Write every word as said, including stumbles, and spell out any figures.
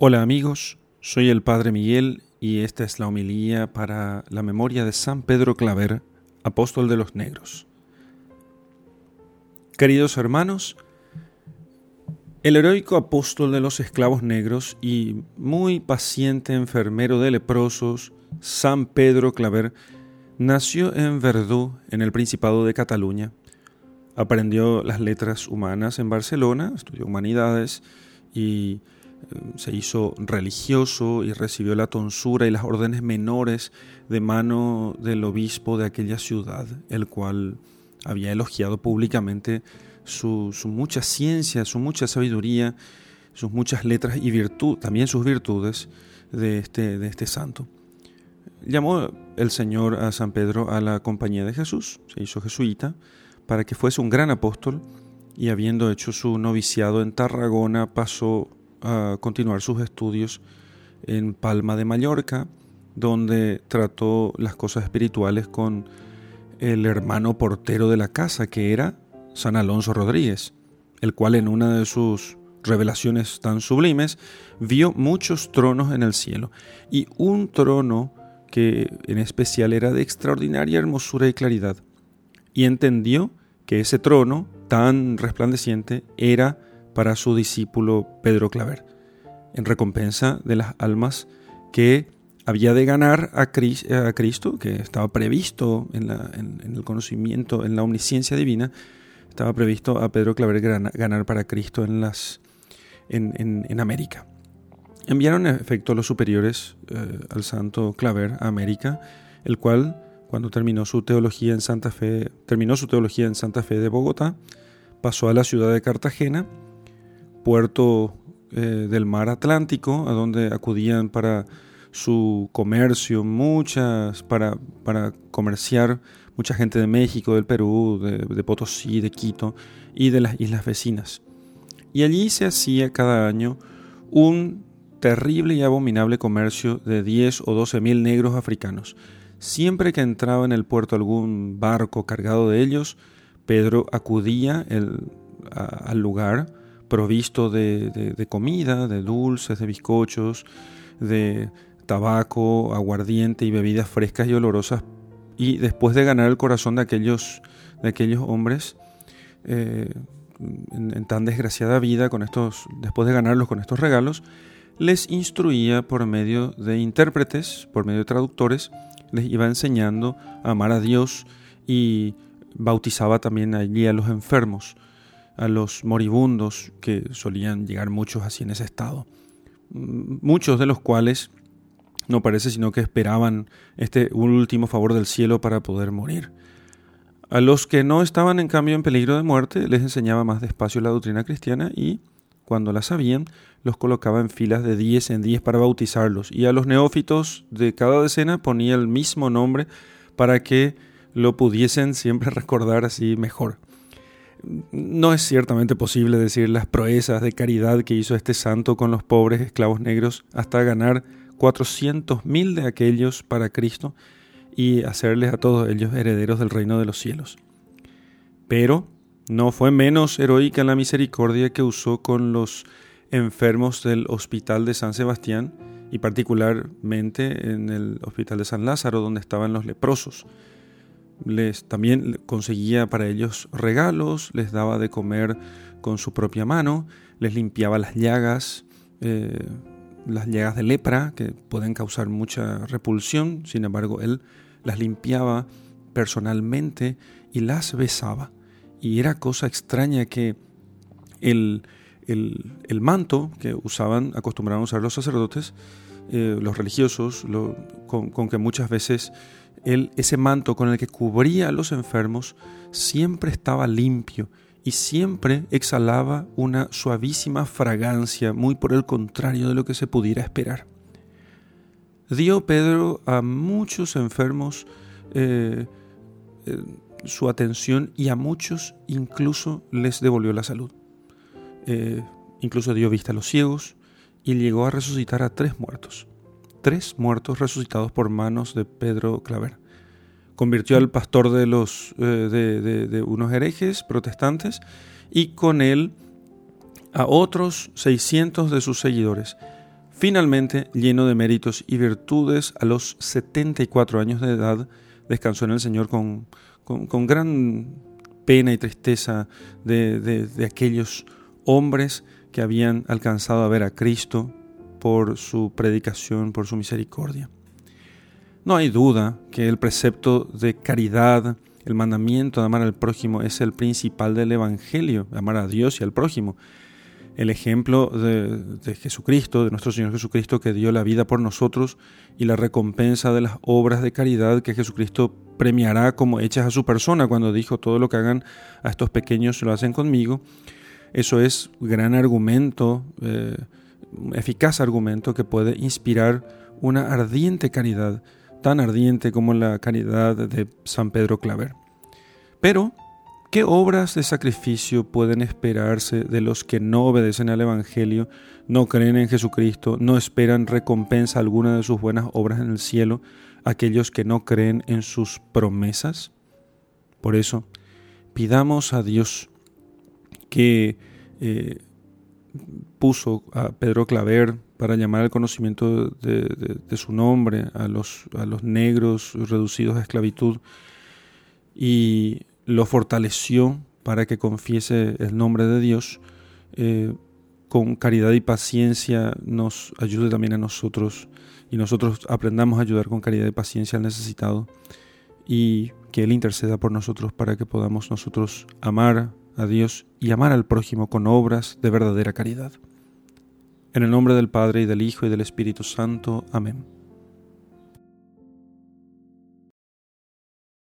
Hola amigos, soy el Padre Miguel y esta es la homilía para la memoria de San Pedro Claver, apóstol de los negros. Queridos hermanos, el heroico apóstol de los esclavos negros y muy paciente enfermero de leprosos, San Pedro Claver, nació en Verdú, en el Principado de Cataluña. Aprendió las letras humanas en Barcelona, estudió humanidades y se hizo religioso y recibió la tonsura y las órdenes menores de mano del obispo de aquella ciudad, el cual había elogiado públicamente su, su mucha ciencia, su mucha sabiduría, sus muchas letras y virtud, también sus virtudes de este, de este santo. Llamó el Señor a San Pedro a la Compañía de Jesús, se hizo jesuita, para que fuese un gran apóstol y habiendo hecho su noviciado en Tarragona pasó a continuar sus estudios en Palma de Mallorca, donde trató las cosas espirituales con el hermano portero de la casa, que era San Alonso Rodríguez, el cual en una de sus revelaciones tan sublimes vio muchos tronos en el cielo, y un trono que en especial era de extraordinaria hermosura y claridad, y entendió que ese trono tan resplandeciente era para su discípulo Pedro Claver, en recompensa de las almas que había de ganar a Cristo, que estaba previsto en, la, en, en el conocimiento, en la omnisciencia divina, estaba previsto a Pedro Claver ganar para Cristo en, las, en, en, en América. Enviaron en efecto los superiores eh, al santo Claver a América, el cual, cuando terminó su teología en Santa Fe, terminó su teología en Santa Fe de Bogotá, pasó a la ciudad de Cartagena, puerto eh, del mar Atlántico, a donde acudían para su comercio muchas para, para comerciar mucha gente de México, del Perú, de, de Potosí, de Quito y de las islas vecinas. Y allí se hacía cada año un terrible y abominable comercio de diez o doce mil negros africanos. Siempre que entraba en el puerto algún barco cargado de ellos, Pedro acudía el, a, al lugar provisto de, de, de comida, de dulces, de bizcochos, de tabaco, aguardiente y bebidas frescas y olorosas. Y después de ganar el corazón de aquellos, de aquellos hombres eh, en, en tan desgraciada vida, con estos, después de ganarlos con estos regalos, les instruía por medio de intérpretes, por medio de traductores, les iba enseñando a amar a Dios y bautizaba también allí a los enfermos, a los moribundos, que solían llegar muchos así en ese estado, muchos de los cuales no parece sino que esperaban este último favor del cielo para poder morir. A los que no estaban en cambio en peligro de muerte les enseñaba más despacio la doctrina cristiana y cuando la sabían los colocaba en filas de diez en diez para bautizarlos, y a los neófitos de cada decena ponía el mismo nombre para que lo pudiesen siempre recordar así mejor. No es ciertamente posible decir las proezas de caridad que hizo este santo con los pobres esclavos negros hasta ganar cuatrocientos mil de aquellos para Cristo y hacerles a todos ellos herederos del reino de los cielos. Pero no fue menos heroica la misericordia que usó con los enfermos del hospital de San Sebastián y particularmente en el hospital de San Lázaro, donde estaban los leprosos. Les, también conseguía para ellos regalos, les daba de comer con su propia mano, les limpiaba las llagas, eh, las llagas de lepra que pueden causar mucha repulsión. Sin embargo, él las limpiaba personalmente y las besaba. Y era cosa extraña que el, el, el manto que usaban, acostumbraban a usar los sacerdotes, eh, los religiosos, lo, con, con que muchas veces Él, ese manto con el que cubría a los enfermos siempre estaba limpio y siempre exhalaba una suavísima fragancia, muy por el contrario de lo que se pudiera esperar. Dio Pedro a muchos enfermos eh, eh, su atención y a muchos incluso les devolvió la salud. Eh, incluso dio vista a los ciegos y llegó a resucitar a tres muertos. Tres muertos resucitados por manos de Pedro Claver. Convirtió al pastor de, los, eh, de, de, de unos herejes protestantes y con él a otros seiscientos de sus seguidores. Finalmente, lleno de méritos y virtudes, a los setenta y cuatro años de edad, descansó en el Señor con, con, con gran pena y tristeza de, de, de aquellos hombres que habían alcanzado a ver a Cristo por su predicación, por su misericordia. No hay duda que el precepto de caridad, el mandamiento de amar al prójimo, es el principal del Evangelio, amar a Dios y al prójimo. El ejemplo de, de Jesucristo, de nuestro Señor Jesucristo, que dio la vida por nosotros, y la recompensa de las obras de caridad que Jesucristo premiará como hechas a su persona, cuando dijo: todo lo que hagan a estos pequeños lo hacen conmigo. Eso es gran argumento, eh, eficaz argumento que puede inspirar una ardiente caridad, tan ardiente como la caridad de San Pedro Claver. Pero, ¿qué obras de sacrificio pueden esperarse de los que no obedecen al Evangelio, no creen en Jesucristo, no esperan recompensa alguna de sus buenas obras en el cielo, aquellos que no creen en sus promesas? Por eso, pidamos a Dios que eh, puso a Pedro Claver para llamar al conocimiento de, de, de su nombre a los, a los negros reducidos a esclavitud, y lo fortaleció para que confiese el nombre de Dios, eh, con caridad y paciencia nos ayude también a nosotros, y nosotros aprendamos a ayudar con caridad y paciencia al necesitado, y que Él interceda por nosotros para que podamos nosotros amar a Dios y amar al prójimo con obras de verdadera caridad. En el nombre del Padre, y del Hijo, y del Espíritu Santo. Amén.